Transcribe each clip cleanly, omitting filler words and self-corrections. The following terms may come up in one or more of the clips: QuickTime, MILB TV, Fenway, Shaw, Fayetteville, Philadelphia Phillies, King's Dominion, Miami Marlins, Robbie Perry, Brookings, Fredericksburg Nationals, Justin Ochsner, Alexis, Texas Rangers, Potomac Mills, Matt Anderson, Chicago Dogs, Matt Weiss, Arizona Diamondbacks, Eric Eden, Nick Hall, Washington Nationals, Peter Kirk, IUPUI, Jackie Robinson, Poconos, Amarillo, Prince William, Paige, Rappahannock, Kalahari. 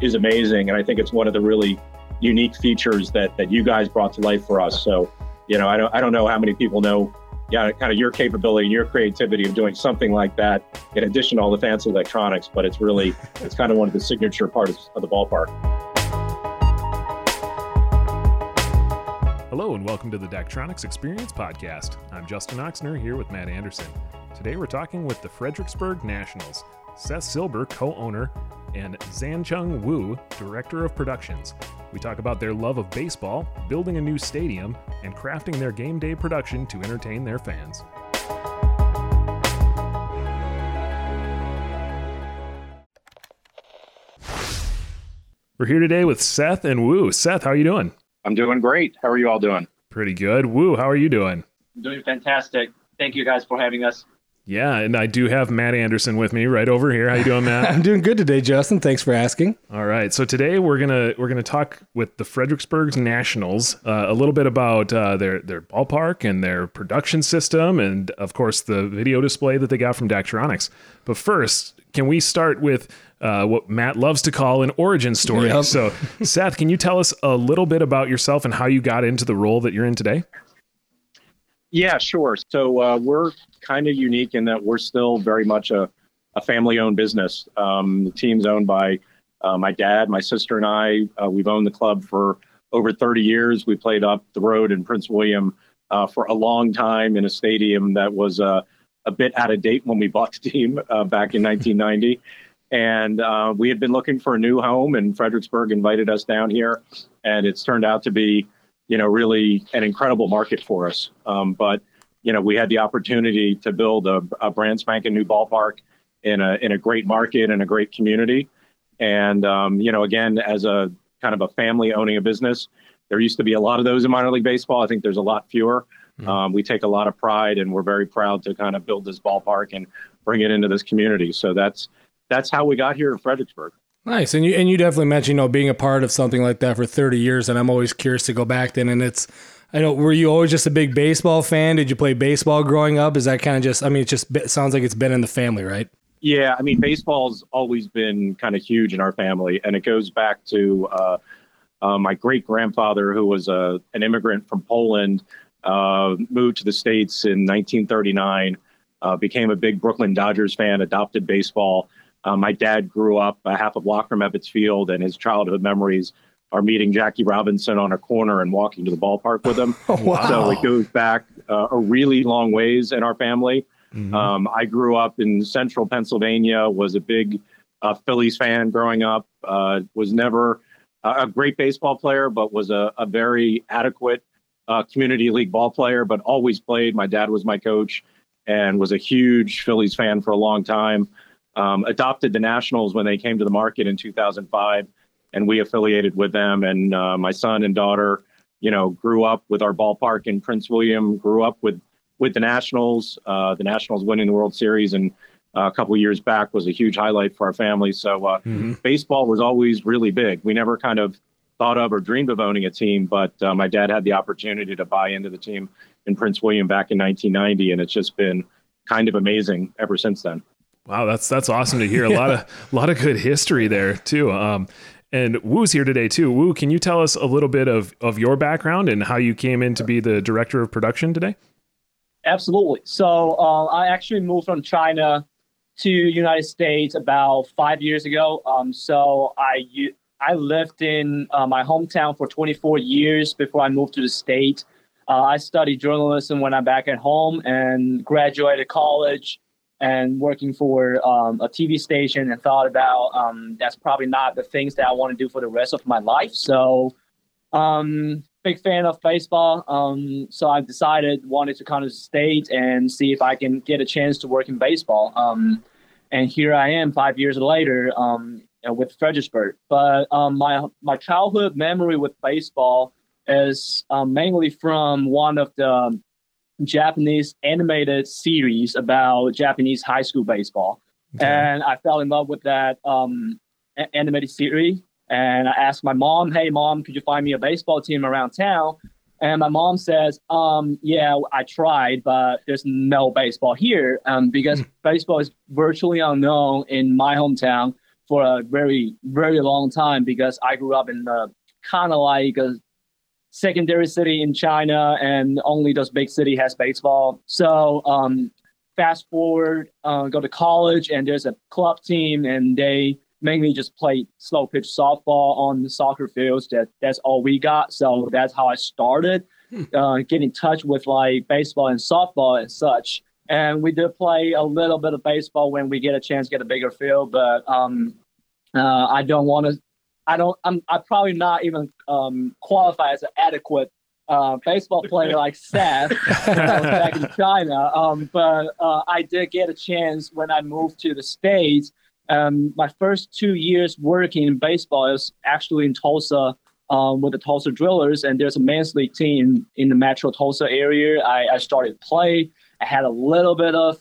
is amazing. And I think it's one of the really unique features that you guys brought to life for us. So, I don't know how many people know kind of your capability and your creativity of doing something like that, in addition to all the fancy electronics, but it's kind of one of the signature parts of the ballpark. Hello and welcome to the Daktronics Experience Podcast. I'm Justin Ochsner here with Matt Anderson. Today we're talking with the Fredericksburg Nationals, Seth Silber, co-owner, and Zhancheng Wu, director of productions. We talk about their love of baseball, building a new stadium, and crafting their game day production to entertain their fans. We're here today with Seth and Wu. Seth, how are you doing? I'm doing great. How are you all doing? Pretty good. Wu, how are you doing? I'm doing fantastic. Thank you guys for having us. Yeah, and I do have Matt Anderson with me right over here. How you doing, Matt? I'm doing good today, Justin. Thanks for asking. All right, so today we're gonna talk with the Fredericksburg Nationals a little bit about their ballpark and their production system, and of course the video display that they got from Daktronics. But first, can we start with what Matt loves to call an origin story? Yep. So, Seth, can you tell us a little bit about yourself and how you got into the role that you're in today? Yeah, sure. So we're kind of unique in that we're still very much a family-owned business. The team's owned by my dad, my sister, and I. We've owned the club for over 30 years. We played up the road in Prince William for a long time in a stadium that was a bit out of date when we bought the team back in 1990. And we had been looking for a new home, and Fredericksburg invited us down here, and it's turned out to be really an incredible market for us. But, we had the opportunity to build a brand spanking new ballpark in a great market and a great community. And, again, as a kind of a family owning a business, there used to be a lot of those in minor league baseball. I think there's a lot fewer. Mm-hmm. We take a lot of pride, and we're very proud to kind of build this ballpark and bring it into this community. So that's how we got here in Fredericksburg. Nice. And you definitely mentioned, being a part of something like that for 30 years, and I'm always curious to go back then. And were you always just a big baseball fan? Did you play baseball growing up? Is that kind of it sounds like it's been in the family, right? Yeah. Baseball's always been kind of huge in our family, and it goes back to my great-grandfather, who was an immigrant from Poland, moved to the States in 1939, became a big Brooklyn Dodgers fan, adopted baseball. My dad grew up a half a block from Ebbets Field, and his childhood memories are meeting Jackie Robinson on a corner and walking to the ballpark with him. Oh, wow. So it goes back a really long ways in our family. Mm-hmm. I grew up in central Pennsylvania, was a big Phillies fan growing up, was never a great baseball player, but was a very adequate community league ball player, but always played. My dad was my coach and was a huge Phillies fan for a long time. Adopted the Nationals when they came to the market in 2005, and we affiliated with them. And my son and daughter, grew up with our ballpark in Prince William, grew up with the Nationals winning the World Series. And a couple of years back was a huge highlight for our family. So mm-hmm. Baseball was always really big. We never kind of thought of or dreamed of owning a team, but my dad had the opportunity to buy into the team in Prince William back in 1990. And it's just been kind of amazing ever since then. Wow, that's awesome to hear. A lot of good history there too. And Wu's here today too. Wu, can you tell us a little bit of your background and how you came in to be the director of production today? Absolutely. So I actually moved from China to United States about 5 years ago. So I lived in my hometown for 24 years before I moved to the state. I studied journalism when I'm back at home and graduated college and working for a TV station, and thought about that's probably not the things that I want to do for the rest of my life. So big fan of baseball. So I wanted to come to the state and see if I can get a chance to work in baseball. And here I am 5 years later with Fredericksburg. But my childhood memory with baseball is mainly from one of the Japanese animated series about Japanese high school baseball. Okay. And I fell in love with that animated series. And I asked my mom, hey, mom, could you find me a baseball team around town? And my mom says, yeah, I tried, but there's no baseball here because baseball is virtually unknown in my hometown for a very, very long time because I grew up in kind of like a secondary city in China, and only this big city has baseball. So fast forward, go to college, and there's a club team, and they mainly just play slow pitch softball on the soccer fields. That's all we got. So that's how I started, get in touch with like baseball and softball and such. And we did play a little bit of baseball when we get a chance, get a bigger field. But I don't want to. I'm probably not even qualify as an adequate baseball player like Seth back in China. But I did get a chance when I moved to the States. My first 2 years working in baseball is actually in Tulsa with the Tulsa Drillers, and there's a men's league team in the Metro Tulsa area. I started to play. I had a little bit of,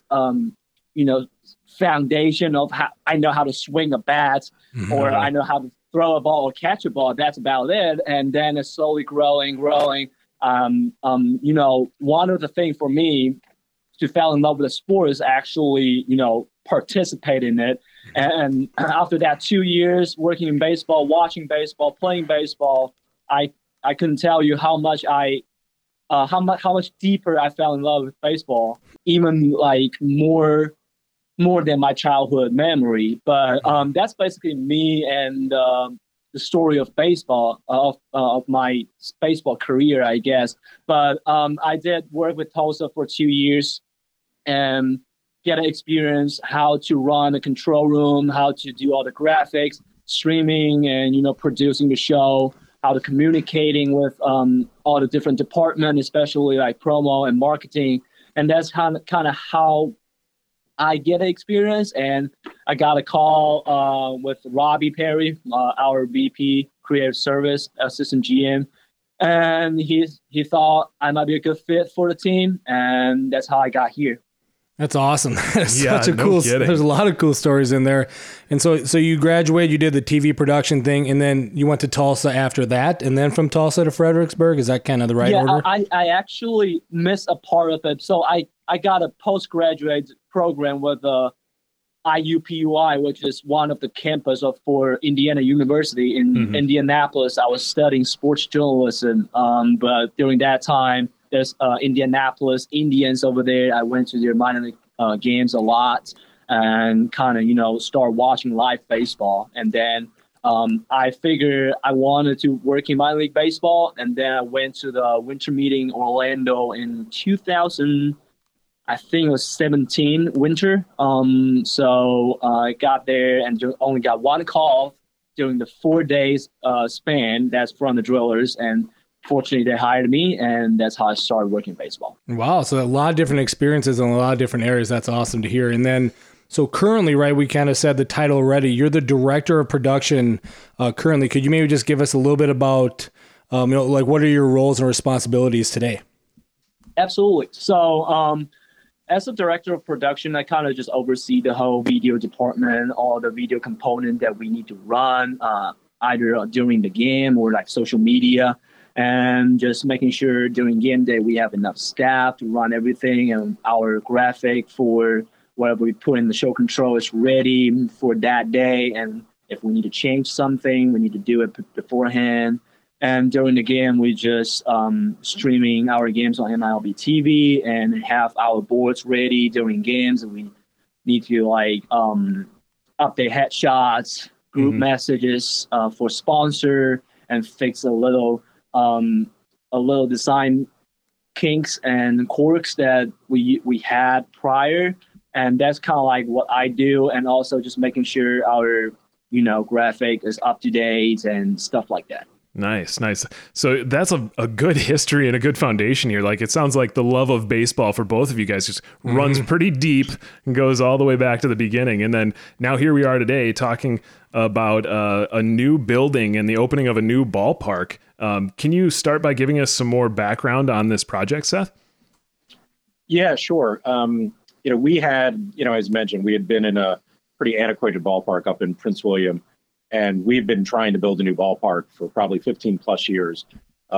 foundation of how I know how to swing a bat, mm-hmm. or I know how to throw a ball or catch a ball. That's about it. And then it's slowly growing. One of the things for me to fall in love with a sport is actually, participate in it. And after that 2 years working in baseball, watching baseball, playing baseball, I couldn't tell you how much deeper I fell in love with baseball, even like more than my childhood memory. But that's basically me and the story of baseball, of my baseball career, I guess. But I did work with Tulsa for 2 years and get an experience how to run a control room, how to do all the graphics, streaming, and producing the show. How to communicating with all the different departments, especially like promo and marketing. And that's kind of how I get experience. And I got a call with Robbie Perry, our VP, Creative Service, Assistant GM. And he thought I might be a good fit for the team. And that's how I got here. That's awesome. There's a lot of cool stories in there. And so you graduated, you did the TV production thing, and then you went to Tulsa after that, and then from Tulsa to Fredericksburg. Is that kind of the right order? I actually missed a part of it. So I got a postgraduate program with IUPUI, which is one of the campus for Indiana University in mm-hmm. Indianapolis. I was studying sports journalism, but during that time, there's Indianapolis Indians over there. I went to their minor league games a lot and kind of, start watching live baseball. And then I figured I wanted to work in minor league baseball. And then I went to the winter meeting in Orlando in 2000, I think it was 17 winter. So I got there and only got one call during the 4 days span. That's from the Drillers. And fortunately, they hired me, and that's how I started working in baseball. Wow. So a lot of different experiences in a lot of different areas. That's awesome to hear. And then, so currently, right, we kind of said the title already. You're the director of production currently. Could you maybe just give us a little bit about, what are your roles and responsibilities today? Absolutely. So as a director of production, I kind of just oversee the whole video department, all the video component that we need to run, either during the game or like social media. And just making sure during game day we have enough staff to run everything, and our graphic for whatever we put in the show control is ready for that day. And if we need to change something, we need to do it beforehand. And during the game, we just streaming our games on MILB TV and have our boards ready during games. And we need to update headshots, group mm-hmm. messages for sponsor, and fix a little design kinks and quirks that we had prior. And that's kind of like what I do. And also just making sure our, graphic is up to date and stuff like that. Nice. So that's a good history and a good foundation here. Like, it sounds like the love of baseball for both of you guys just mm-hmm. runs pretty deep and goes all the way back to the beginning. And then now here we are today talking about a new building and the opening of a new ballpark. Can you start by giving us some more background on this project, Seth? Yeah, sure. We had, as mentioned, we had been in a pretty antiquated ballpark up in Prince William, and we've been trying to build a new ballpark for probably 15 plus years.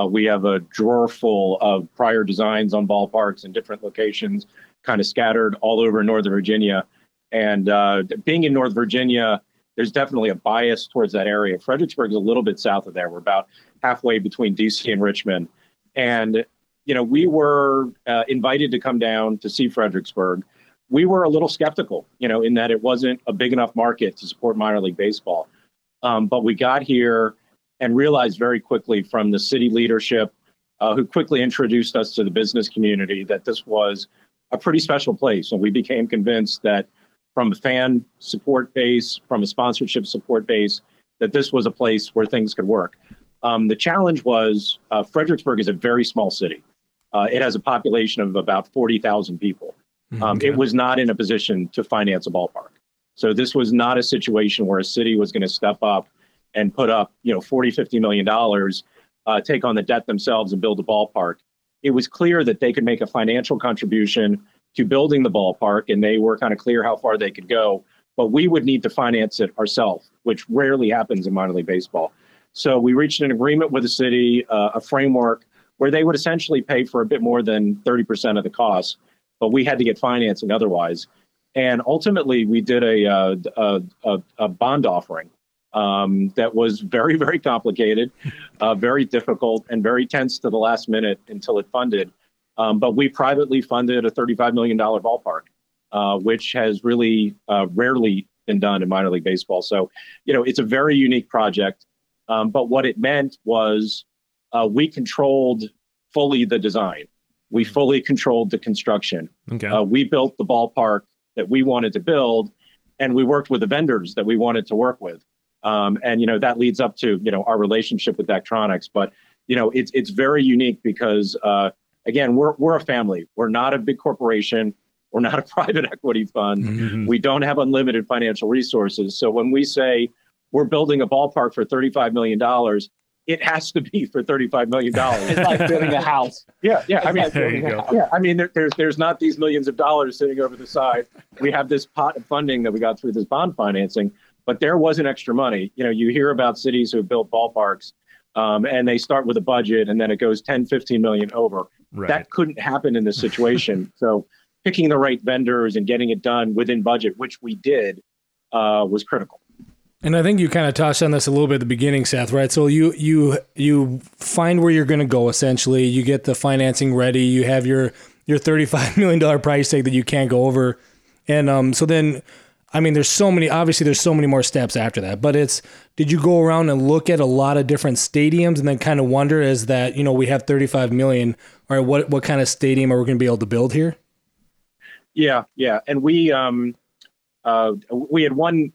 We have a drawer full of prior designs on ballparks in different locations, kind of scattered all over Northern Virginia. And being in Northern Virginia there's definitely a bias towards that area. Fredericksburg is a little bit south of there. We're about halfway between DC and Richmond. And, you know, we were invited to come down to see Fredericksburg. We were a little skeptical, you know, in that it wasn't a big enough market to support minor league baseball. But we got here and realized very quickly from the city leadership, who quickly introduced us to the business community, that this was a pretty special place. And we became convinced that from a fan support base, from a sponsorship support base, that this was a place where things could work. The challenge was Fredericksburg is a very small city. It has a population of about 40,000 people. Okay. It was not in a position to finance a ballpark. So this was not a situation where a city was going to step up and put up, you know, $40-50 million, take on the debt themselves and build a ballpark. It was clear that they could make a financial contribution to building the ballpark, and they were kind of clear how far they could go, but we would need to finance it ourselves, which rarely happens in minor league baseball. So we reached an agreement with the city, a framework where they would essentially pay for a bit more than 30% of the cost, but we had to get financing otherwise. And ultimately, we did a bond offering that was very, very complicated, very difficult, and very tense to the last minute until it funded. But we privately funded a $35 million ballpark, which has really rarely been done in minor league baseball. So, you know, it's a very unique project. But what it meant was we controlled fully the design. We fully controlled the construction. Okay. We built the ballpark that we wanted to build, and we worked with the vendors that we wanted to work with. And, you know, that leads up to, you know, our relationship with Daktronics. But, you know, it's very unique because, again, we're a family. We're not a big corporation. We're not a private equity fund. Mm-hmm. We don't have unlimited financial resources. So when we say we're building a ballpark for $35 million, it has to be for $35 million. It's like building a house. Yeah. I mean, there's not these millions of dollars sitting over the side. We have this pot of funding that we got through this bond financing, but there wasn't extra money. You know, you hear about cities who built ballparks and they start with a budget and then it goes 10, 15 million over. Right. That couldn't happen in this situation. So picking the right vendors and getting it done within budget, which we did, was critical. And I think you kind of touched on this a little bit at the beginning, Seth, right? So you find where you're going to go, essentially. You get the financing ready. You have your $35 million price tag that you can't go over. And so then, I mean, there's so many more steps after that. But did you go around and look at a lot of different stadiums and then kind of wonder, is that, you know, we have $35 million. All right, what kind of stadium are we going to be able to build here? Yeah. And we had one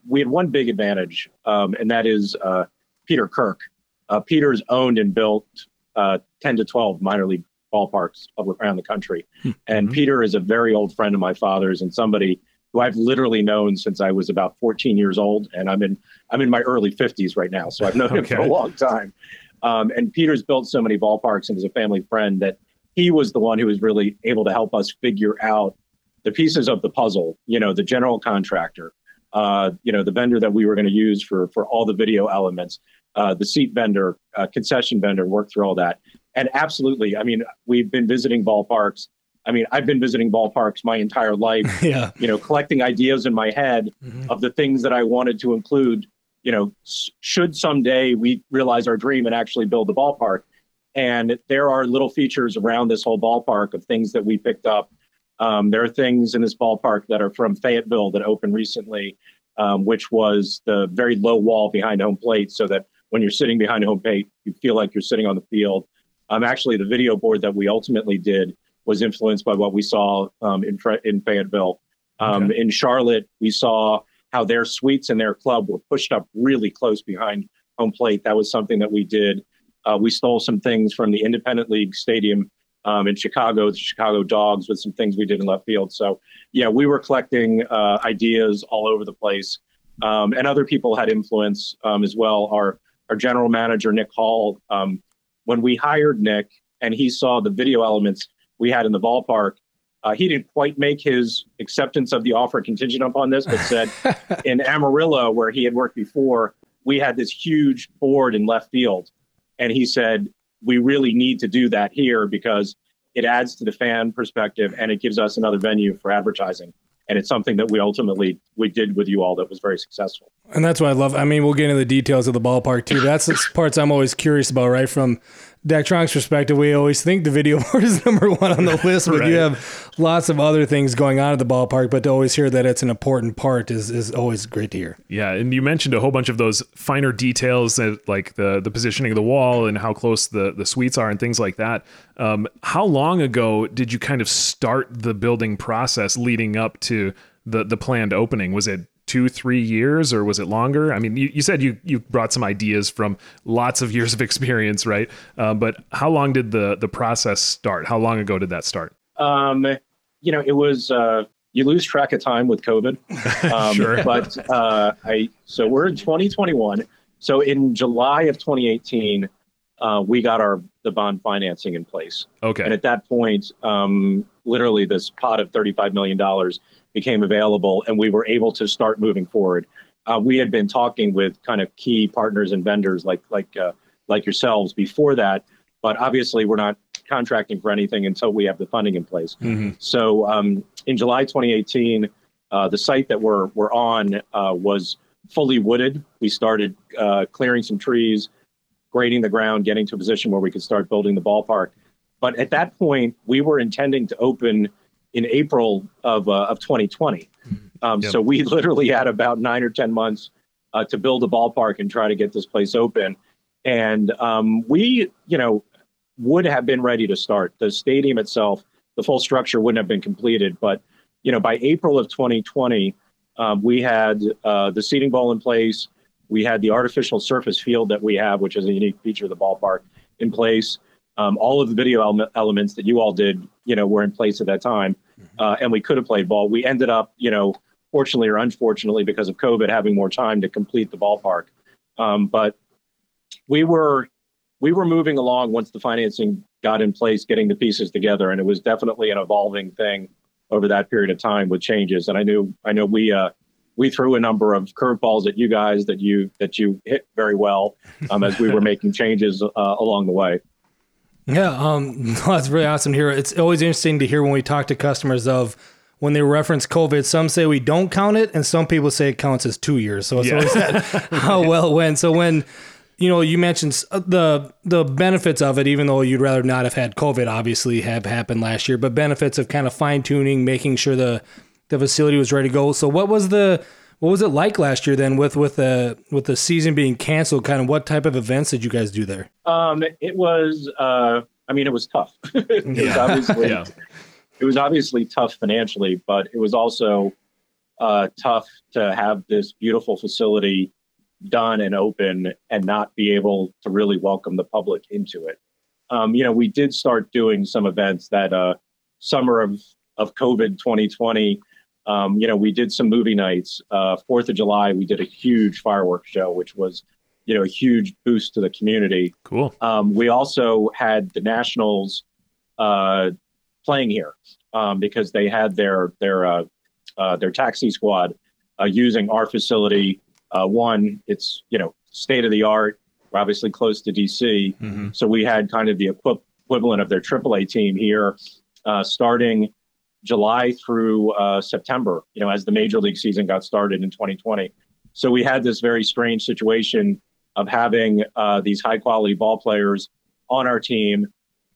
big advantage, and that is Peter Kirk. Peter's owned and built 10 to 12 minor league ballparks around the country. And Peter is a very old friend of my father's and somebody who I've literally known since I was about 14 years old. And I'm in my early 50s right now, so I've known him for a long time. And Peter's built so many ballparks and is a family friend that he was the one who was really able to help us figure out the pieces of the puzzle, you know, the general contractor, you know, the vendor that we were going to use for all the video elements, the seat vendor, concession vendor, work through all that. And absolutely, I mean, we've been visiting ballparks. I mean, I've been visiting ballparks my entire life, you know, collecting ideas in my head of the things that I wanted to include, you know, should someday we realize our dream and actually build the ballpark. And there are little features around this whole ballpark of things that we picked up. There are things in this ballpark that are from Fayetteville that opened recently, which was the very low wall behind home plate so that when you're sitting behind home plate, you feel like you're sitting on the field. Actually, the video board that we ultimately did was influenced by what we saw in Fayetteville. In Charlotte, we saw how their suites and their club were pushed up really close behind home plate. That was something that we did. We stole some things from the Independent League Stadium in Chicago, the Chicago Dogs, with some things we did in left field. So, yeah, we were collecting ideas all over the place. And other people had influence as well. Our general manager, Nick Hall, when we hired Nick and he saw the video elements we had in the ballpark, he didn't quite make his acceptance of the offer contingent upon this, but said in Amarillo, where he had worked before, we had this huge board in left field. And he said, we really need to do that here because it adds to the fan perspective and it gives us another venue for advertising. And it's something that we ultimately did with you all that was very successful. And that's what I love. I mean, we'll get into the details of the ballpark too. That's the parts I'm always curious about, right? From Daktronics' perspective, we always think the video board is number one on the list, but right. You have lots of other things going on at the ballpark, but to always hear that it's an important part is always great to hear. Yeah, and you mentioned a whole bunch of those finer details, like the positioning of the wall and how close the suites are and things like that. How long ago did you kind of start the building process leading up to the planned opening? Was it 2-3 years or was it longer? I mean, you said you brought some ideas from lots of years of experience, right? But how long did the process start? How long ago did that start? It was, you lose track of time with COVID. Sure. But so we're in 2021. So in July of 2018, we got the bond financing in place. Okay. And at that point, literally this pot of $35 million became available, and we were able to start moving forward. We had been talking with kind of key partners and vendors like yourselves before that, but obviously we're not contracting for anything until we have the funding in place. Mm-hmm. So in July 2018, the site that we're on was fully wooded. We started clearing some trees, grading the ground, getting to a position where we could start building the ballpark. But at that point, we were intending to open in April of 2020. Yep. So we literally had about 9 or 10 months to build a ballpark and try to get this place open. And we, would have been ready to start. The stadium itself, the full structure wouldn't have been completed. But, by April of 2020, we had the seating bowl in place. We had the artificial surface field that we have, which is a unique feature of the ballpark, in place. All of the video elements that you all did, were in place at that time. And we could have played ball. We ended up, fortunately or unfortunately, because of COVID, having more time to complete the ballpark. But we were moving along once the financing got in place, getting the pieces together, and it was definitely an evolving thing over that period of time with changes. And I know we threw a number of curveballs at you guys that you hit very well as we were making changes along the way. Yeah, that's really awesome to hear. It's always interesting to hear when we talk to customers of when they reference COVID, some say we don't count it, and some people say it counts as 2 years. So it's always that how well it went. So when, you mentioned the benefits of it, even though you'd rather not have had COVID, obviously have happened last year, but benefits of kind of fine tuning, making sure the facility was ready to go. So what was it like last year then with the season being canceled? Kind of what type of events did you guys do there? It was, it was tough. It was obviously tough financially, but it was also tough to have this beautiful facility done and open and not be able to really welcome the public into it. We did start doing some events that summer of COVID 2020. We did some movie nights. 4th of July, we did a huge fireworks show, which was, a huge boost to the community. Cool. We also had the Nationals playing here because they had their taxi squad using our facility. One, it's, state of the art. We're obviously close to DC. Mm-hmm. So we had kind of the equivalent of their AAA team here starting July through September, as the major league season got started in 2020. So we had this very strange situation of having these high quality ball players on our team,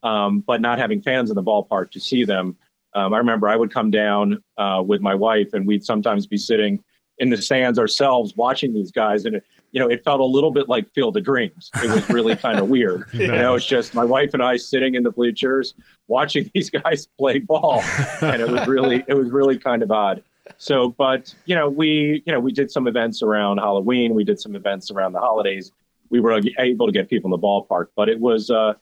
but not having fans in the ballpark to see them. I remember I would come down with my wife, and we'd sometimes be sitting in the stands ourselves watching these guys. And, it felt a little bit like Field of Dreams. It was really kind of weird. Yeah. It's just my wife and I sitting in the bleachers watching these guys play ball. And it was really kind of odd. So, but, we did some events around Halloween. We did some events around the holidays. We were able to get people in the ballpark, but it was, it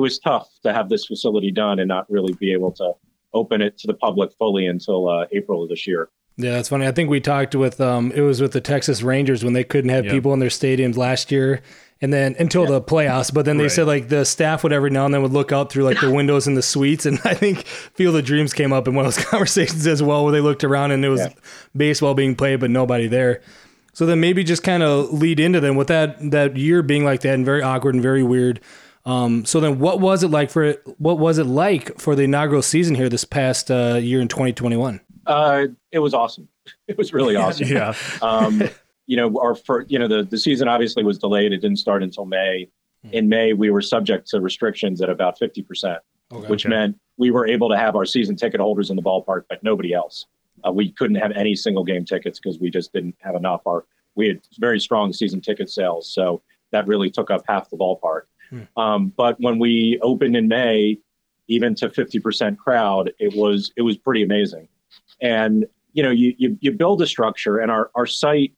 was tough to have this facility done and not really be able to open it to the public fully until April of this year. Yeah, that's funny. I think we talked with, it was with the Texas Rangers when they couldn't have people in their stadiums last year and then until the playoffs. But then they said like the staff would every now and then would look out through like the windows in the suites. And I think Field of Dreams came up in one of those conversations as well, where they looked around and it was baseball being played, but nobody there. So then maybe just kind of lead into them with that year being like that and very awkward and very weird. So then what was it like for the inaugural season here this past year in 2021? It was awesome. It was really awesome. Yeah. you know, our first, you know, the season obviously was delayed. It didn't start until May. In May, we were subject to restrictions at about 50%, which meant we were able to have our season ticket holders in the ballpark, but nobody else. We couldn't have any single game tickets because we just didn't have enough. We had very strong season ticket sales, so that really took up half the ballpark. But when we opened in May, even to 50% crowd, it was pretty amazing. And, you know, you build a structure, and our site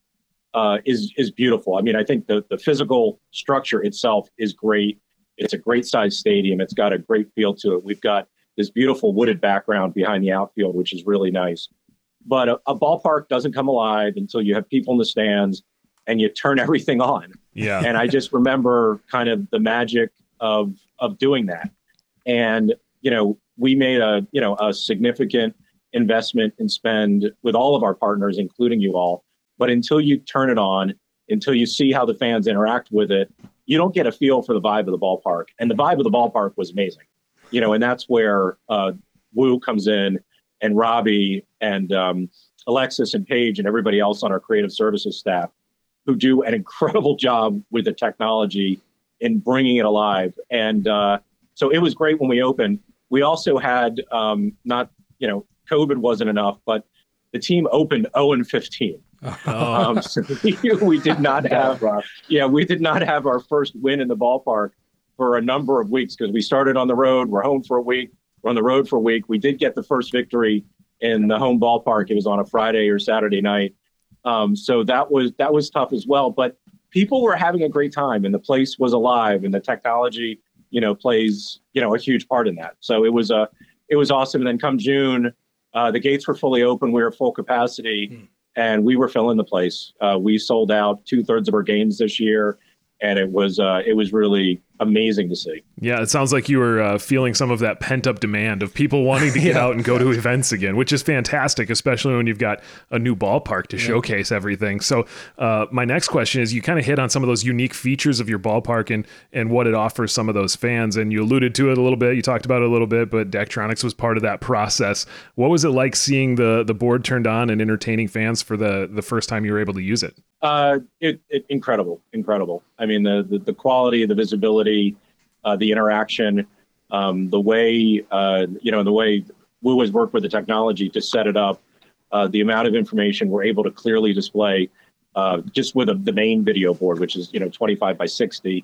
is beautiful. I mean, I think the physical structure itself is great. It's a great sized stadium. It's got a great feel to it. We've got this beautiful wooded background behind the outfield, which is really nice. But a ballpark doesn't come alive until you have people in the stands and you turn everything on. Yeah. And I just remember kind of the magic of doing that. And, you know, we made a significant investment and spend with all of our partners, including you all. But until you turn it on, until you see how the fans interact with it, you don't get a feel for the vibe of the ballpark. And the vibe of the ballpark was amazing. You know, and that's where Wu comes in, and Robbie and Alexis and Paige and everybody else on our creative services staff, who do an incredible job with the technology in bringing it alive. And so it was great when we opened. We also had COVID wasn't enough, but the team opened 0-15. So we did not have we did not have our first win in the ballpark for a number of weeks, because we started on the road. We're home for a week. We're on the road for a week. We did get the first victory in the home ballpark. It was on a Friday or Saturday night. So that was tough as well. But people were having a great time, and the place was alive, and the technology, you know, plays, you know, a huge part in that. So it was awesome. And then come June, the gates were fully open. We were at full capacity, and we were filling the place. We sold out 2/3 of our games this year, and it was really amazing to see. Yeah, it sounds like you were feeling some of that pent-up demand of people wanting to get out and go to events again, which is fantastic, especially when you've got a new ballpark to showcase everything. So my next question is, you kind of hit on some of those unique features of your ballpark and what it offers some of those fans. And you alluded to it a little bit. You talked about it a little bit, but Daktronics was part of that process. What was it like seeing the board turned on and entertaining fans for the first time you were able to use it? Incredible. I mean, the quality, the visibility, the interaction, the way, the way Wu has worked with the technology to set it up, the amount of information we're able to clearly display just with the main video board, which is, 25 by 60,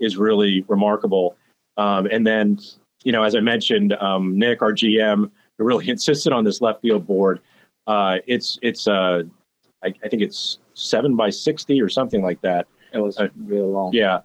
is really remarkable. And then, as I mentioned, Nick, our GM, who really insisted on this left field board. I think it's 7 by 60 or something like that. It was really long. Yeah.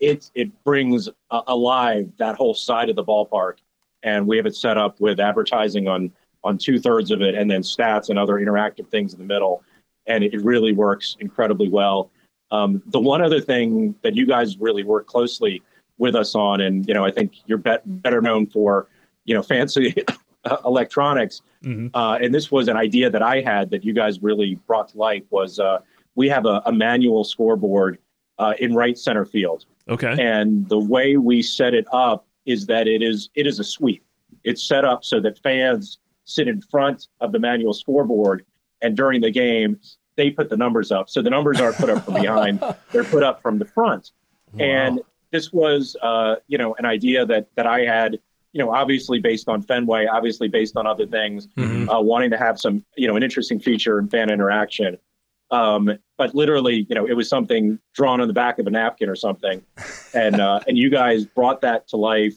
It brings alive that whole side of the ballpark, and we have it set up with advertising on 2/3 of it, and then stats and other interactive things in the middle, and it really works incredibly well. The one other thing that you guys really work closely with us on, and I think you're better known for fancy electronics, and this was an idea that I had that you guys really brought to life, was we have a manual scoreboard in right center field. Okay. And the way we set it up is that it is a suite. It's set up so that fans sit in front of the manual scoreboard, and during the game, they put the numbers up. So the numbers aren't put up from behind, they're put up from the front. Wow. And this was, an idea that I had, obviously based on Fenway, obviously based on other things, wanting to have some, an interesting feature and fan interaction. But literally, it was something drawn on the back of a napkin or something. And you guys brought that to life.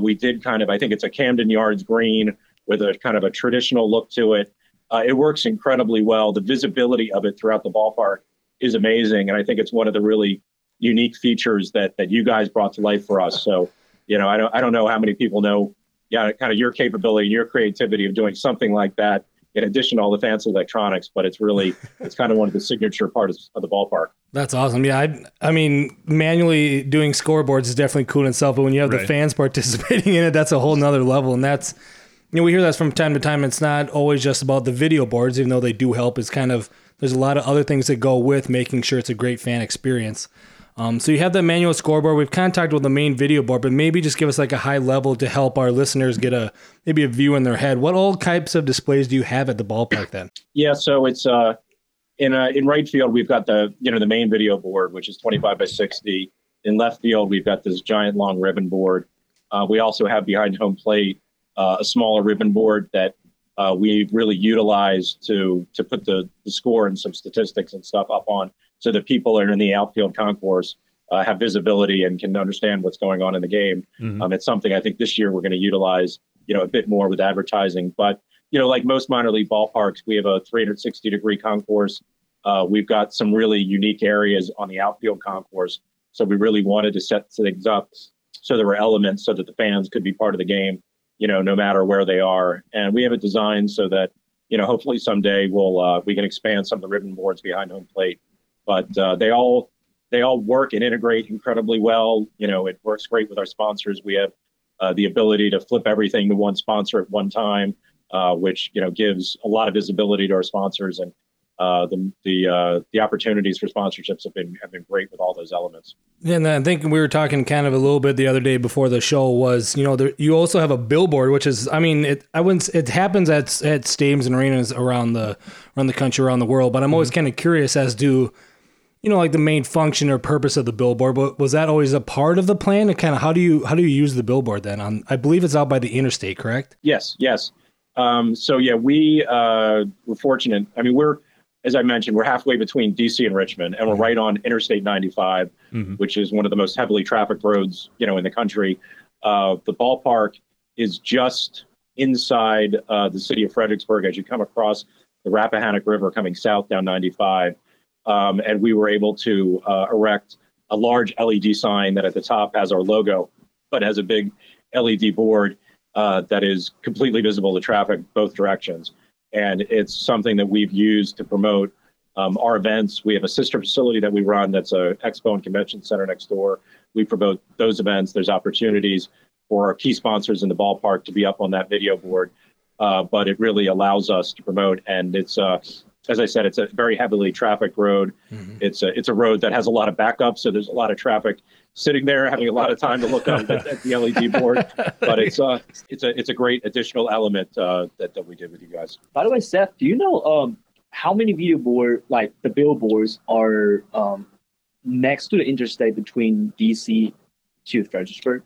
We did I think it's a Camden Yards green with a kind of a traditional look to it. It works incredibly well. The visibility of it throughout the ballpark is amazing. And I think it's one of the really unique features that you guys brought to life for us. So, I don't know how many people know, your capability, your creativity of doing something like that, in addition to all the fancy electronics, but it's kind of one of the signature parts of the ballpark. That's awesome. Yeah. I mean, manually doing scoreboards is definitely cool in itself, but when you have the fans participating in it, that's a whole nother level. And that's, we hear that from time to time. It's not always just about the video boards, even though they do help. It's there's a lot of other things that go with making sure it's a great fan experience. So you have that manual scoreboard. We've kind of talked about the main video board, but maybe just give us a high level to help our listeners get a view in their head. What all types of displays do you have at the ballpark then? Yeah, so it's In right field, we've got the main video board, which is 25 by 60. In left field, we've got this giant long ribbon board. We also have behind home plate a smaller ribbon board that we really utilize to put the score and some statistics and stuff up on, so that people are in the outfield concourse have visibility and can understand what's going on in the game. Mm-hmm. It's something I think this year we're going to utilize, a bit more with advertising. But, like most minor league ballparks, we have a 360-degree concourse. We've got some really unique areas on the outfield concourse. So we really wanted to set things up so there were elements so that the fans could be part of the game, no matter where they are. And we have it designed so that, hopefully someday we can expand some of the ribbon boards behind home plate. But they all work and integrate incredibly well. It works great with our sponsors. We have the ability to flip everything to one sponsor at one time, which gives a lot of visibility to our sponsors, and the opportunities for sponsorships have been great with all those elements. And I think we were talking kind of a little bit the other day before the show was, there, you also have a billboard, which is, it happens at stadiums and arenas around the country, around the world. But I'm always kind of curious as to, like the main function or purpose of the billboard. But was that always a part of the plan? And kind of how do you use the billboard then? I believe it's out by the interstate, correct? Yes. We're fortunate. As I mentioned, we're halfway between D.C. and Richmond, and we're right on Interstate 95, which is one of the most heavily trafficked roads, in the country. The ballpark is just inside the city of Fredericksburg as you come across the Rappahannock River coming south down 95. And we were able to erect a large LED sign that at the top has our logo, but has a big LED board that is completely visible to traffic both directions. And it's something that we've used to promote our events. We have a sister facility that we run that's an expo and convention center next door. We promote those events. There's opportunities for our key sponsors in the ballpark to be up on that video board. But it really allows us to promote. And it's, as I said, it's a very heavily trafficked road. Mm-hmm. It's a road that has a lot of backup. So there's a lot of traffic sitting there having a lot of time to look up at the LED board. But it's a great additional element that we did with you guys. By the way, Seth, do you know how many the billboards are next to the interstate between DC to Fredericksburg?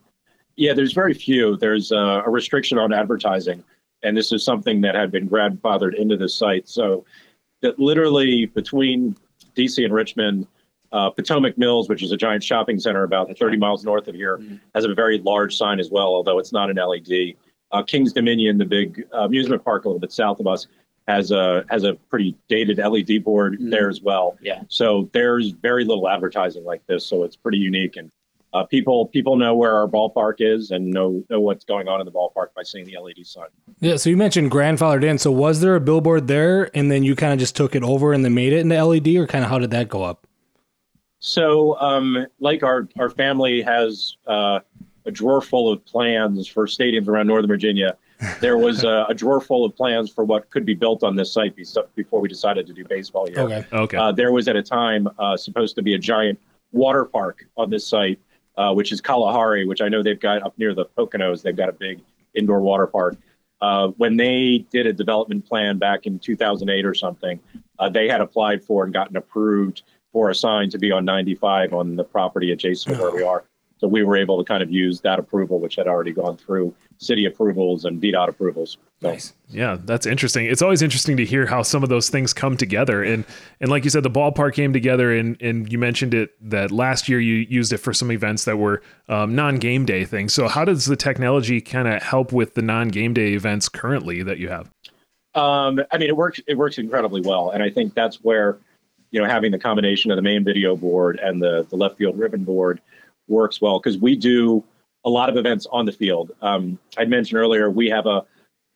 Yeah, there's very few. There's a restriction on advertising. And this is something that had been grandfathered into the site. So that literally between DC and Richmond, Potomac Mills, which is a giant shopping center about 30 miles north of here, has a very large sign as well, although it's not an LED. King's Dominion, the big amusement park a little bit south of us, has a pretty dated LED board there as well. Yeah. So there's very little advertising like this, so it's pretty unique. And people know where our ballpark is and know what's going on in the ballpark by seeing the LED sign. Yeah, so you mentioned grandfathered in. So was there a billboard there, and then you kind of just took it over and then made it into LED, or kind of how did that go up? So our family has a drawer full of plans for stadiums around Northern Virginia. There was a drawer full of plans for what could be built on this site before we decided to do baseball here. Okay. There was at a time supposed to be a giant water park on this site, which is Kalahari, which I know they've got up near the Poconos. They've got a big indoor water park. When they did a development plan back in 2008 or something, they had applied for and gotten approved for a sign to be on 95 on the property adjacent to where we are. So we were able to kind of use that approval, which had already gone through city approvals and VDOT approvals. So. Nice. Yeah, that's interesting. It's always interesting to hear how some of those things come together. And like you said, the ballpark came together, and you mentioned it that last year you used it for some events that were non-game day things. So how does the technology kind of help with the non-game day events currently that you have? It works incredibly well. And I think that's where, having the combination of the main video board and the left field ribbon board works well, because we do a lot of events on the field. I mentioned earlier, we have a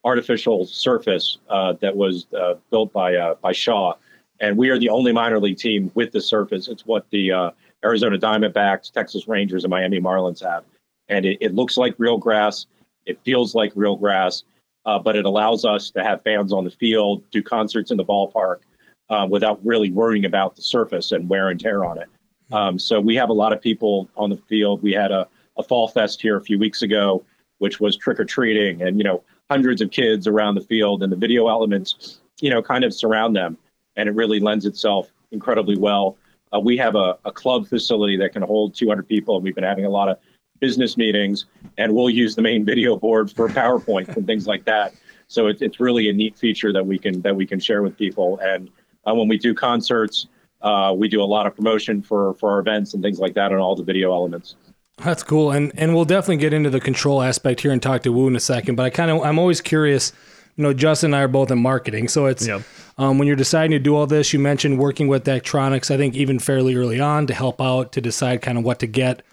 artificial surface that was built by Shaw, and we are the only minor league team with the surface. It's what the Arizona Diamondbacks, Texas Rangers, and Miami Marlins have. And it looks like real grass. It feels like real grass, but it allows us to have fans on the field, do concerts in the ballpark, without really worrying about the surface and wear and tear on it. So we have a lot of people on the field. We had a fall fest here a few weeks ago, which was trick-or-treating, and, hundreds of kids around the field, and the video elements, kind of surround them. and it really lends itself incredibly well. We have a club facility that can hold 200 people, and we've been having a lot of business meetings, and we'll use the main video board for PowerPoints and things like that. So it's really a neat feature that we can share with people. And when we do concerts, we do a lot of promotion for our events and things like that on all the video elements. That's cool. And we'll definitely get into the control aspect here and talk to Wu in a second, but I'm always curious, you know, Justin and I are both in marketing. So it's, when you're deciding to do all this, you mentioned working with Daktronics, I think even fairly early on to help out, to decide kind of what to get.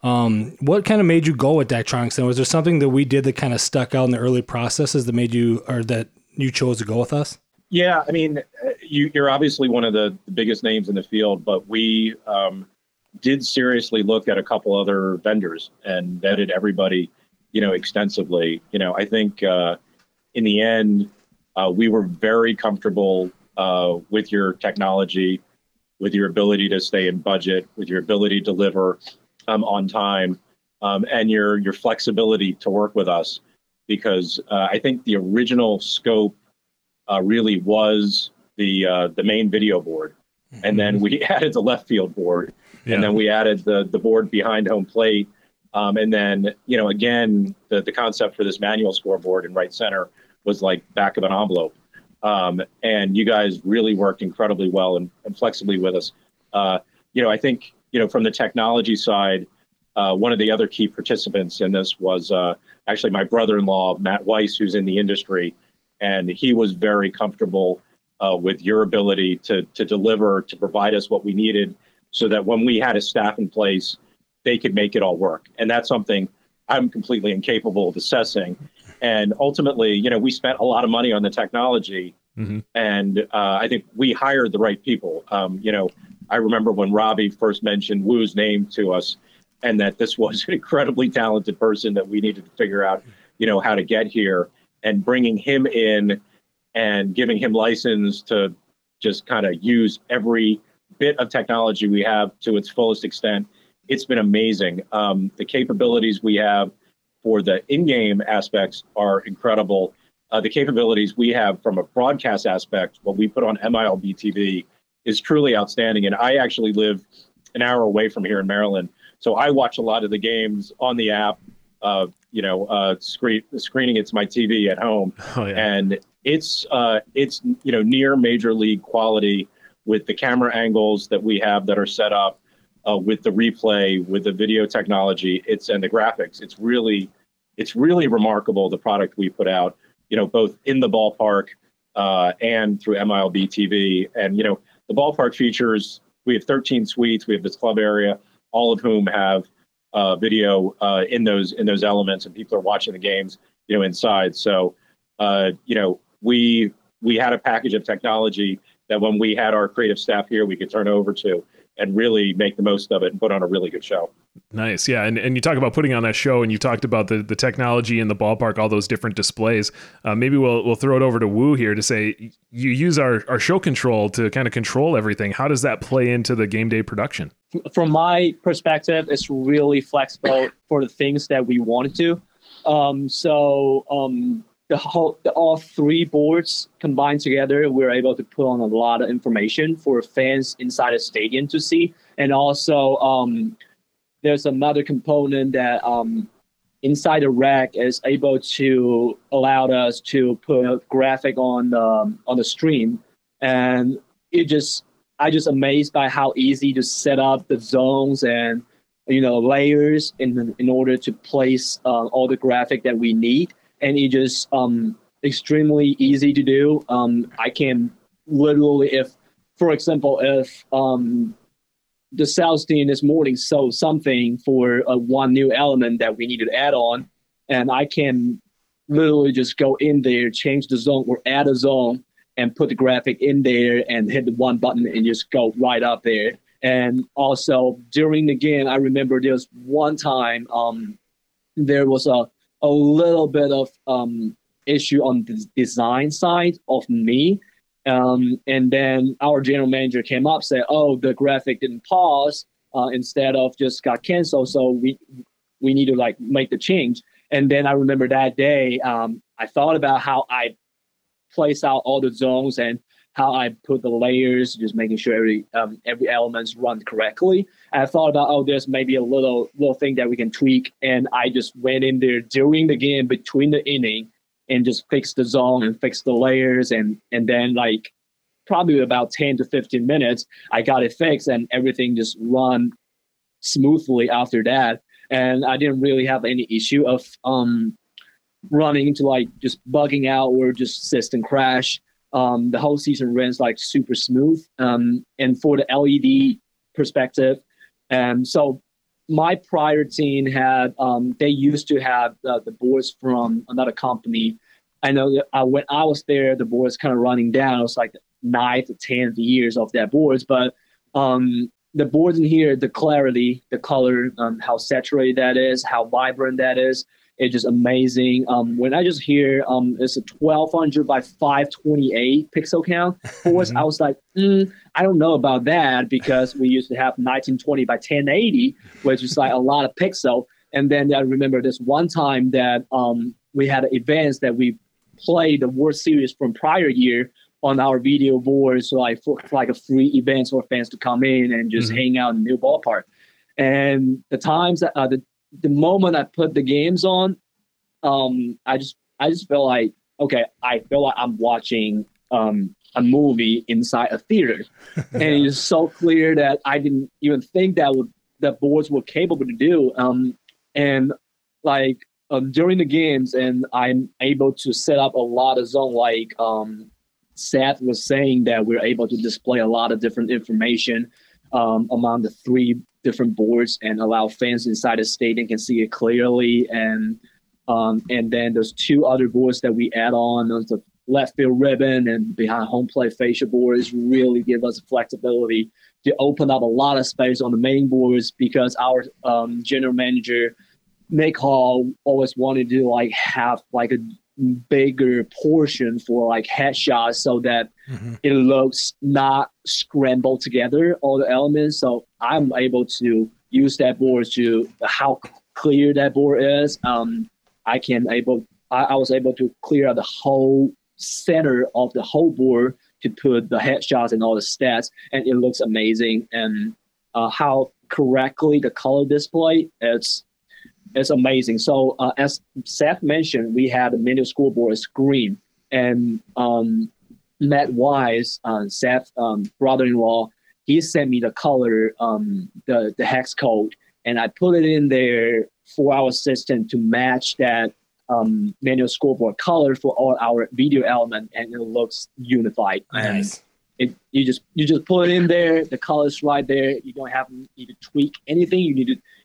What kind of made you go with Daktronics? And was there something that we did that kind of stuck out in the early processes that made you, or that you chose to go with us? Yeah. I mean, you're obviously one of the biggest names in the field, but we, did seriously look at a couple other vendors and vetted everybody, you know, extensively. You know, I think in the end, we were very comfortable with your technology, with your ability to stay in budget, with your ability to deliver on time, and your flexibility to work with us, because I think the original scope really was the main video board. And then we added the left field board, and then we added the board behind home plate. And then, you know, again, the concept for this manual scoreboard in right center was like back of an envelope. And you guys really worked incredibly well and flexibly with us. You know, I think, you know, from the technology side, one of the other key participants in this was actually my brother-in-law, Matt Weiss, who's in the industry, and he was very comfortable with your ability to deliver, to provide us what we needed so that when we had a staff in place, they could make it all work. And that's something I'm completely incapable of assessing. And ultimately, you know, we spent a lot of money on the technology, and I think we hired the right people. You know, I remember when Robbie first mentioned Wu's name to us, and that this was an incredibly talented person that we needed to figure out, you know, how to get here, and bringing him in and giving him license to just kind of use every bit of technology we have to its fullest extent. It's been amazing. The capabilities we have for the in-game aspects are incredible. The capabilities we have from a broadcast aspect, what we put on MILB TV, is truly outstanding. And I actually live an hour away from here in Maryland, so I watch a lot of the games on the app, screening it to my TV at home. And it's you know, near major league quality with the camera angles that we have that are set up, with the replay, with the video technology, and the graphics. It's really remarkable, the product we put out, you know, both in the ballpark and through MILB TV. And, you know, the ballpark features, we have 13 suites, we have this club area, all of whom have video in those elements, and people are watching the games, you know, inside. So, you know, we had a package of technology that when we had our creative staff here, we could turn over to and really make the most of it and put on a really good show. Nice. Yeah. And you talk about putting on that show, and you talked about the technology in the ballpark, all those different displays. Maybe we'll throw it over to Wu here to say, you use our show control to kind of control everything. How does that play into the game day production? From my perspective, it's really flexible for the things that we wanted to. All three boards combined together, we're able to put on a lot of information for fans inside a stadium to see. And also, there's another component that inside the rack is able to allow us to put a graphic on the stream. And I just amazed by how easy to set up the zones and, you know, layers in order to place all the graphic that we need. And it just extremely easy to do. I can literally, if, for example, the sales team this morning sold something for one new element that we needed to add on, and I can literally just go in there, change the zone or add a zone, and put the graphic in there and hit the one button and just go right up there. And also during the game, I remember there was one time there was a little bit of issue on the design side of me. And then our general manager came up, said, oh, the graphic didn't pause instead of just got canceled. So we need to like make the change. And then I remember that day, I thought about how I placed out all the zones and how I put the layers, just making sure every element's run correctly. And I thought about, there's maybe a little thing that we can tweak. And I just went in there during the game, between the inning, and just fixed the zone and fixed the layers. And then like probably about 10 to 15 minutes, I got it fixed and everything just run smoothly after that. And I didn't really have any issue of running into like just bugging out or just system crash. The whole season runs like super smooth. And for the LED perspective, so my prior team had they used to have the boards from another company. I know that when I was there, the boards kind of running down. It was like the 9th to 10th years of that boards, but the boards in here, the clarity, the color, how saturated that is, how vibrant that is, it's just amazing. When I just hear it's a 1200 by 528 pixel count for us, I was like, I don't know about that, because we used to have 1920 by 1080, which is like a lot of pixel. And then I remember this one time that we had events that we played the World Series from prior year on our video boards, like for like a free event for fans to come in and just hang out in the new ballpark. And the times that the moment I put the games on, I just felt like, okay, I feel like I'm watching a movie inside a theater. And it's so clear that I didn't even think that boards were capable to do. During the games, and I'm able to set up a lot of zone, like Seth was saying, that we're able to display a lot of different information among the three different boards and allow fans inside the stadium can see it clearly. And then there's two other boards that we add on. There's the left field ribbon and behind home plate fascia boards really give us flexibility to open up a lot of space on the main boards, because our general manager, Nick Hall, always wanted to like have like a bigger portion for like headshots, so that it looks not scrambled together, all the elements. So I'm able to use that board to how clear that board is. I was able to clear out the whole center of the whole board to put the headshots and all the stats, and it looks amazing. And how correctly the color display, it's amazing. So as Seth mentioned, we had a mini scoreboard screen, and Matt Weiss, Seth's brother-in-law, he sent me the color, the hex code, and I put it in there for our system to match that manual scoreboard color for all our video element, and it looks unified. Nice. And you just put it in there. The color's right there. You don't need to tweak anything.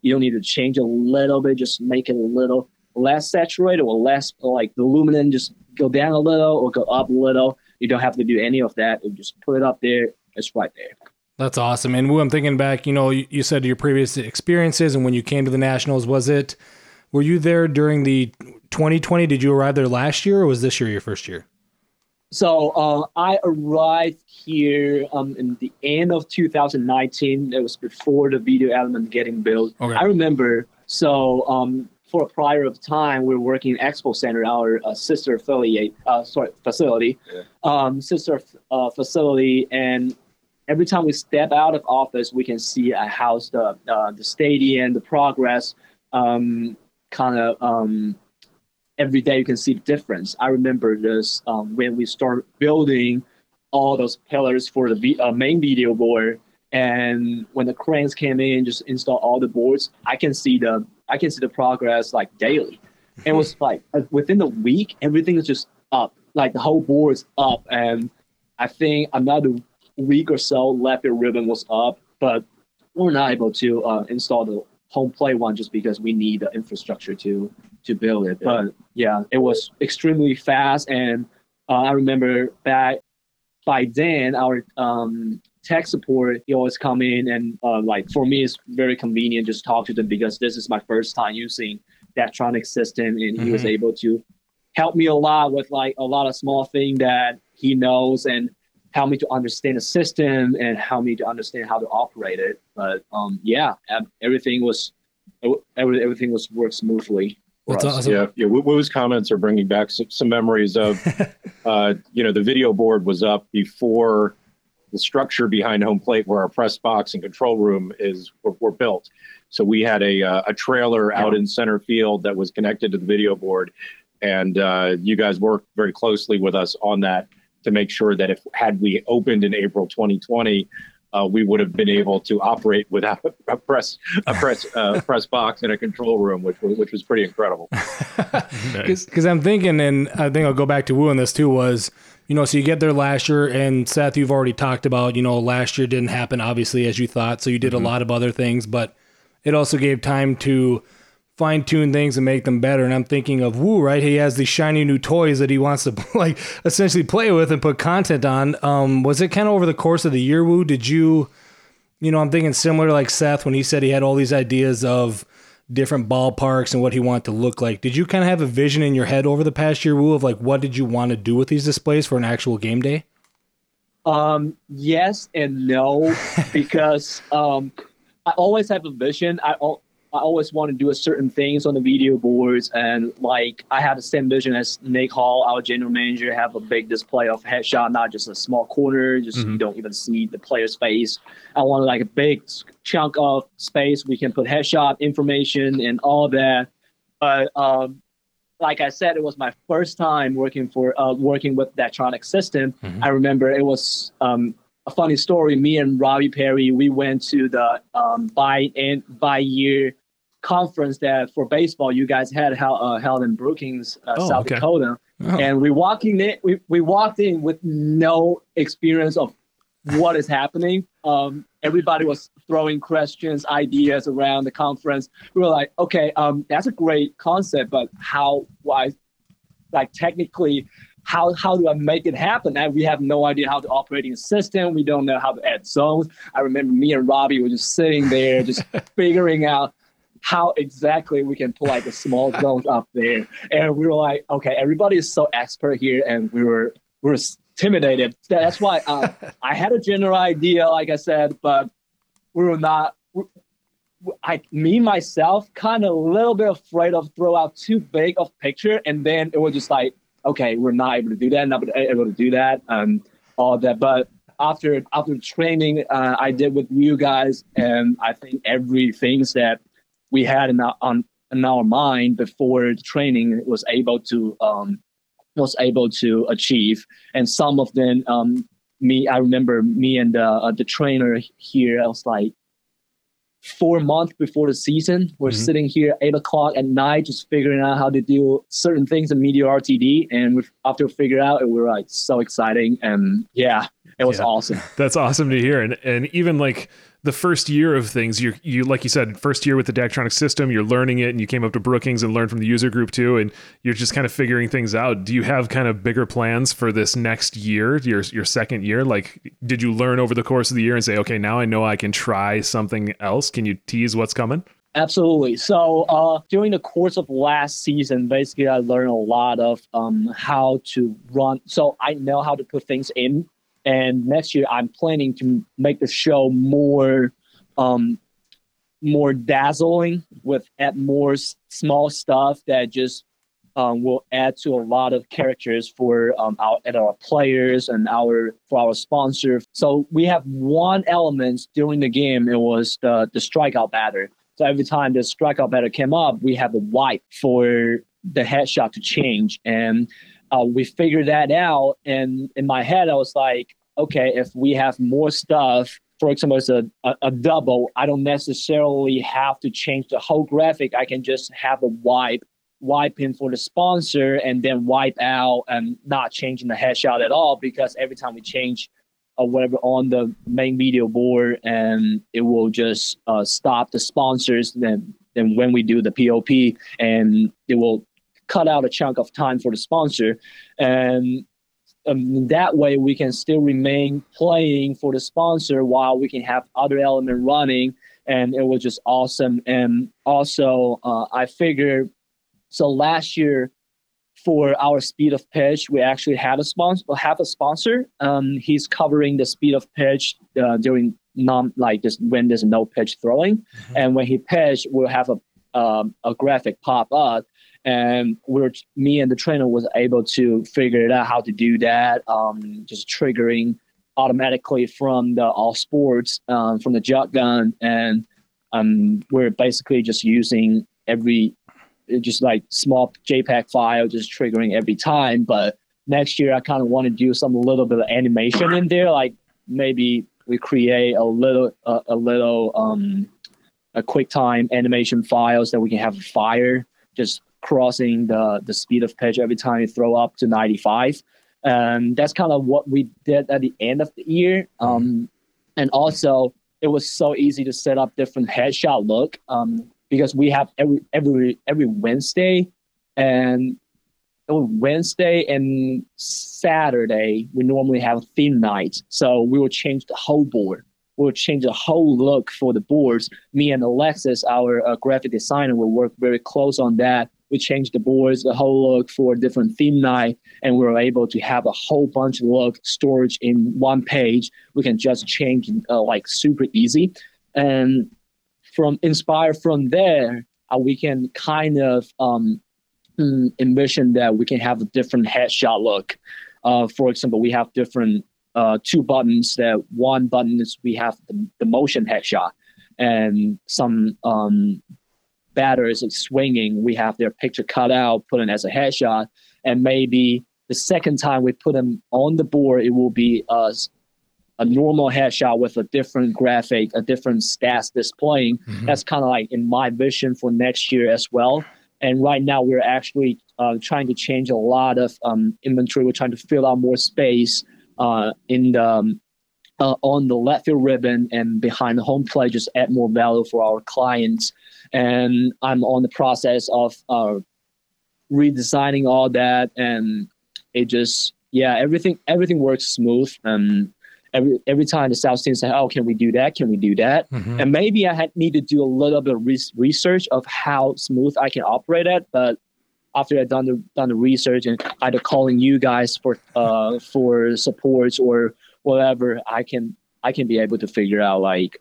You don't need to change a little bit. Just make it a little less saturated or less like the luminance. Just go down a little or go up a little. You don't have to do any of that. You just put it up there. It's right there. That's awesome. And Wu, I'm thinking back, you said your previous experiences and when you came to the Nationals, were you there during the 2020? Did you arrive there last year, or was this year your first year? So I arrived here in the end of 2019. It was before the video element getting built. Okay. I remember. So for a prior of time, we were working at Expo Center, our facility. Yeah. Facility. And every time we step out of office, we can see a house, the stadium, the progress, every day you can see the difference. I remember this when we start building all those pillars for the main video board, and when the cranes came in, just install all the boards. I can see the progress like daily. It was like within the week, everything is just up. Like the whole board is up, and I think another week or so left, the ribbon was up, but we're not able to install the home play one just because we need the infrastructure to build it. Yeah. But yeah, it was extremely fast. And I remember back by then, our tech support, he always come in and for me, it's very convenient just talk to them, because this is my first time using Daktronics system, and he was able to help me a lot with like a lot of small thing that he knows, and help me to understand the system and help me to understand how to operate it. But everything worked smoothly. That's awesome. Yeah. Woo's comments are bringing back some memories of, the video board was up before the structure behind home plate where our press box and control room were built. So we had a trailer out in center field that was connected to the video board. And you guys worked very closely with us on that to make sure that had we opened in April 2020, we would have been able to operate without a press box and a control room, which was pretty incredible. Because nice. I'm thinking, and I think I'll go back to Wu on this too, was, so you get there last year, and Seth, you've already talked about, last year didn't happen, obviously, as you thought, so you did a lot of other things, but it also gave time to fine-tune things and make them better. And I'm thinking of Wu, right? He has these shiny new toys that he wants to essentially play with and put content on. Was it kind of over the course of the year, Wu? Did you, I'm thinking similar like Seth when he said he had all these ideas of different ballparks and what he wanted to look like. Did you kind of have a vision in your head over the past year, Wu, of like what did you want to do with these displays for an actual game day? Yes and no, because I always have a vision. I always want to do a certain things on the video boards, and like I have the same vision as Nick Hall, our general manager, have a big display of headshot, not just a small corner, just you don't even see the player's face. I want like a big chunk of space we can put headshot information and all that. But like I said, it was my first time working with Daktronics system. I remember it was a funny story. Me and Robbie Perry, we went to the bi-year conference that for baseball you guys had held in Brookings, South Dakota. And we walked in with no experience of what is happening. Everybody was throwing questions, ideas around the conference. We were like, okay, that's a great concept, but technically how do I make it happen? And we have no idea how to operate a system. We don't know how to add zones. I remember me and Robbie were just sitting there just figuring out how exactly we can put like a small zone up there. And we were like, okay, everybody is so expert here. And we were intimidated. That's why I had a general idea, like I said, but we were not, myself, kind of a little bit afraid of throw out too big of picture. And then it was just like, okay, we're not able to do that, all that. But after training, I did with you guys, and I think everything that we had in our mind before training was able to achieve. And some of them, I remember me and the trainer here, I was like, 4 months before the season, we're sitting here 8:00 at night, just figuring out how to do certain things in media RTD. And after we figured out, we were like so exciting, and it was awesome. That's awesome to hear. And even like the first year of things, you like you said, first year with the Daktronics system, you're learning it, and you came up to Brookings and learned from the user group too, and you're just kind of figuring things out. Do you have kind of bigger plans for this next year, your second year? Like, did you learn over the course of the year and say, okay, now I know I can try something else? Can you tease what's coming? Absolutely. So during the course of last season, basically, I learned a lot of how to run. So I know how to put things in. And next year, I'm planning to make the show more dazzling with add more small stuff that just will add to a lot of characters for our players and for our sponsor. So we have one element during the game. It was the strikeout batter. So every time the strikeout batter came up, we have a wipe for the headshot to change. And we figured that out, and in my head, I was like, okay, if we have more stuff, for example, it's a double, I don't necessarily have to change the whole graphic. I can just have a wipe in for the sponsor and then wipe out and not changing the headshot at all, because every time we change or whatever on the main video board, and it will just stop the sponsors. Then when we do the POP, and it will cut out a chunk of time for the sponsor, and that way we can still remain playing for the sponsor while we can have other element running, and it was just awesome. And also I figured, so last year for our speed of pitch, we actually had a sponsor. He's covering the speed of pitch during when there's no pitch throwing, and when he pitched, we'll have a graphic pop up. And me and the trainer was able to figure it out how to do that, just triggering automatically from the all sports, from the jot gun. And we're basically just using just like small JPEG file, just triggering every time. But next year, I kind of want to do some little bit of animation in there, like maybe we create a QuickTime animation files that we can have fire just crossing the speed of pitch every time you throw up to 95. That's kind of what we did at the end of the year. And also, it was so easy to set up different headshot look because we have every Wednesday and. Wednesday and Saturday, we normally have theme night. So we will change the whole board. We'll change the whole look for the boards. Me and Alexis, our graphic designer, will work very close on that. We change the boards, the whole look for different theme night, and we're able to have a whole bunch of look storage in one page. We can just change like super easy. And from there, we can kind of envision that we can have a different headshot look. For example, we have different two buttons. That one button is we have the motion headshot, and some batters is swinging. We have their picture cut out, put in as a headshot, and maybe the second time we put them on the board, it will be a normal headshot with a different graphic, a different stats displaying. Mm-hmm. That's kind of like in my vision for next year as well. And right now we're actually trying to change a lot of inventory. We're trying to fill out more space on the left field ribbon and behind the home plate, just add more value for our clients. And I'm on the process of redesigning all that. And it just, everything works smooth. Every time the sales team says, oh, can we do that? Can we do that? Mm-hmm. And maybe I need to do a little bit of research of how smooth I can operate it. But after I've done the research and either calling you guys for support or whatever, I can be able to figure out like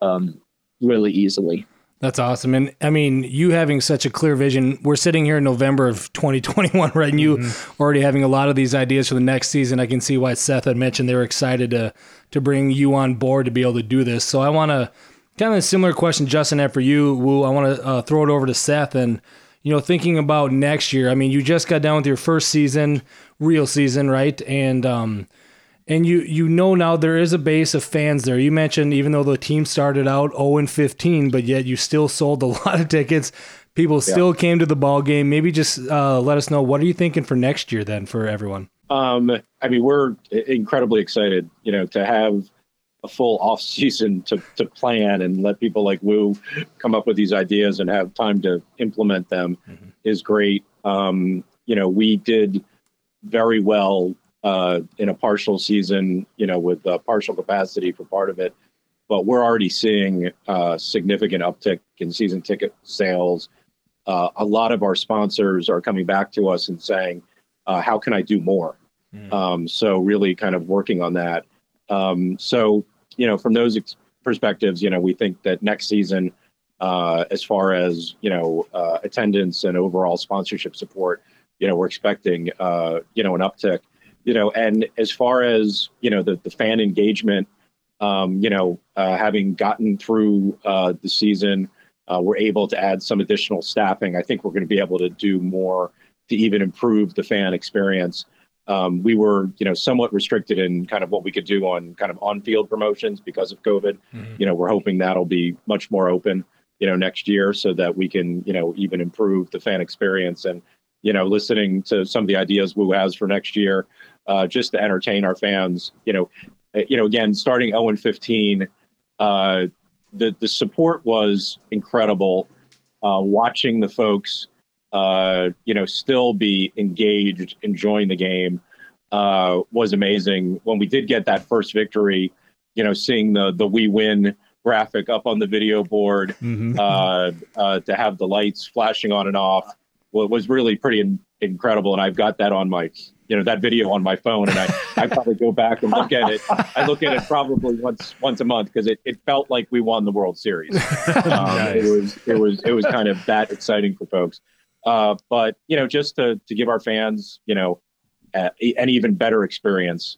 really easily. That's awesome. And I mean, you having such a clear vision, we're sitting here in November of 2021, right? And you already having a lot of these ideas for the next season. I can see why Seth had mentioned they were excited to bring you on board to be able to do this. So I want to kind of a similar question, Justin, had for you, Wu. I want to throw it over to Seth and, thinking about next year. I mean, you just got down with your first season, real season, right? And you now there is a base of fans there. You mentioned even though the team started out 0-15, but yet you still sold a lot of tickets. People still came to the ball game. Maybe just let us know, what are you thinking for next year then for everyone? I mean, we're incredibly excited, to have a full off season to plan and let people like Wu come up with these ideas and have time to implement them is great. We did very well in a partial season, with partial capacity for part of it. But we're already seeing significant uptick in season ticket sales. A lot of our sponsors are coming back to us and saying, how can I do more? So really kind of working on that. From those perspectives, we think that next season, as far as, attendance and overall sponsorship support, we're expecting, an uptick. And as far as, the fan engagement, having gotten through the season, we're able to add some additional staffing. I think we're going to be able to do more to even improve the fan experience. We were, somewhat restricted in kind of what we could do on kind of on-field promotions because of COVID. We're hoping that'll be much more open, next year so that we can, even improve the fan experience. And, listening to some of the ideas Wu has for next year, just to entertain our fans, again, starting 0-15, the support was incredible. Watching the folks, still be engaged, enjoying the game, was amazing. When we did get that first victory, seeing the "We Win" graphic up on the video board, to have the lights flashing on and off, well, it was really pretty incredible. And I've got that on my, that video on my phone, and I probably go back and look at it. I look at it probably once a month because it felt like we won the World Series. Nice. It was kind of that exciting for folks. But, you know, just to give our fans, you know, an even better experience,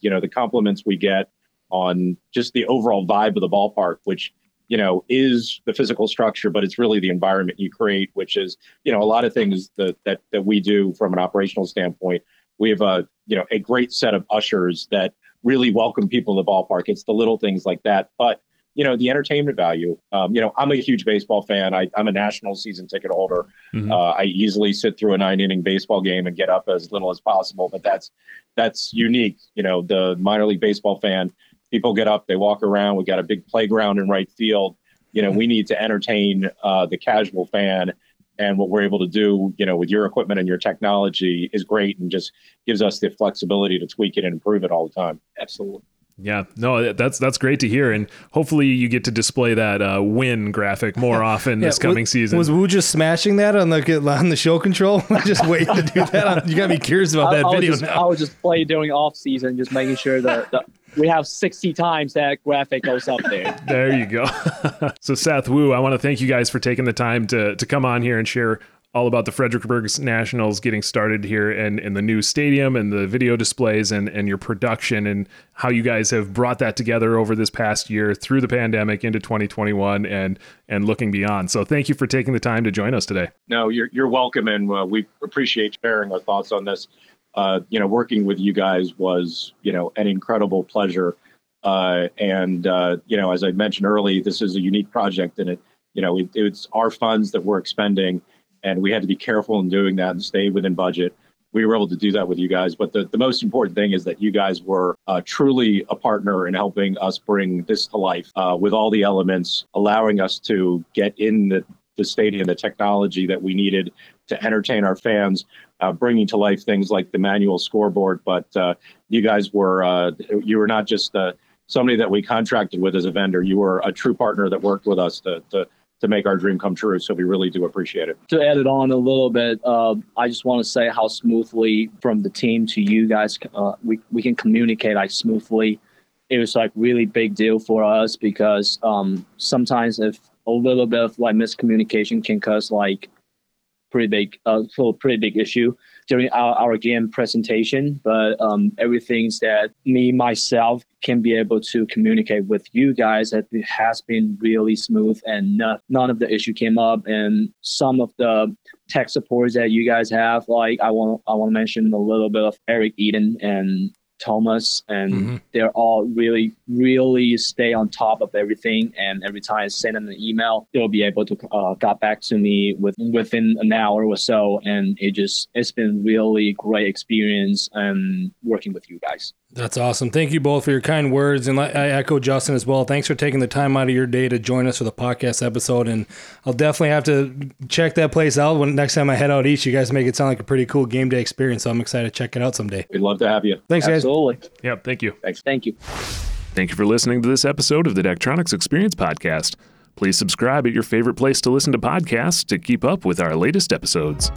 you know, the compliments we get on just the overall vibe of the ballpark, which, you know, is the physical structure, but it's really the environment you create, which is, you know, a lot of things that we do from an operational standpoint. We have a great set of ushers that really welcome people to the ballpark. It's the little things like that. But, you know, the entertainment value, you know, I'm a huge baseball fan. I'm a Nationals season ticket holder. Mm-hmm. I easily sit through a 9-inning baseball game and get up as little as possible. But that's unique. You know, the minor league baseball fan, people get up, they walk around. We got a big playground in right field. You know, we need to entertain the casual fan. And what we're able to do, you know, with your equipment and your technology is great and just gives us the flexibility to tweak it and improve it all the time. Absolutely. Yeah, no, that's great to hear. And hopefully you get to display that win graphic more often this coming season. Was Wu just smashing that on the show control? Just waiting to do that. You got me curious about that video now. I would just play during off season, just making sure that we have 60 times that graphic goes up there. There you go. So Seth, Wu, I want to thank you guys for taking the time to come on here and share all about the Fredericksburg Nationals getting started here and the new stadium and the video displays and your production and how you guys have brought that together over this past year through the pandemic into 2021 and looking beyond. So thank you for taking the time to join us today. No, you're welcome. And we appreciate sharing our thoughts on this. You know, working with you guys was, you know, an incredible pleasure. You know, as I mentioned early, this is a unique project and it, you know, it's our funds that we're expending. And we had to be careful in doing that and stay within budget. We were able to do that with you guys. But the most important thing is that you guys were truly a partner in helping us bring this to life with all the elements, allowing us to get in the stadium, the technology that we needed to entertain our fans, bringing to life things like the manual scoreboard. But you guys were not just somebody that we contracted with as a vendor. You were a true partner that worked with us to make our dream come true. So we really do appreciate it. To add it on a little bit, I just want to say how smoothly from the team to you guys, we can communicate like smoothly. It was like really big deal for us because sometimes if a little bit of like miscommunication can cause like pretty big issue during our game presentation. But everything's that me, myself can be able to communicate with you guys, that it has been really smooth and none of the issue came up. And some of the tech supports that you guys have, like I want to mention a little bit of Eric Eden and Thomas, and they're all really stay on top of everything. And every time I send them an email, they'll be able to get back to me within an hour or so. And it's been really great experience working with you guys. That's awesome. Thank you both for your kind words. And I echo Justin as well. Thanks for taking the time out of your day to join us for the podcast episode. And I'll definitely have to check that place out when next time I head out east. You guys make it sound like a pretty cool game day experience. So I'm excited to check it out someday. We'd love to have you. Thanks, absolutely. Guys. Absolutely. Yeah, thank you. Thanks. Thank you. Thank you for listening to this episode of the Daktronics Experience Podcast. Please subscribe at your favorite place to listen to podcasts to keep up with our latest episodes.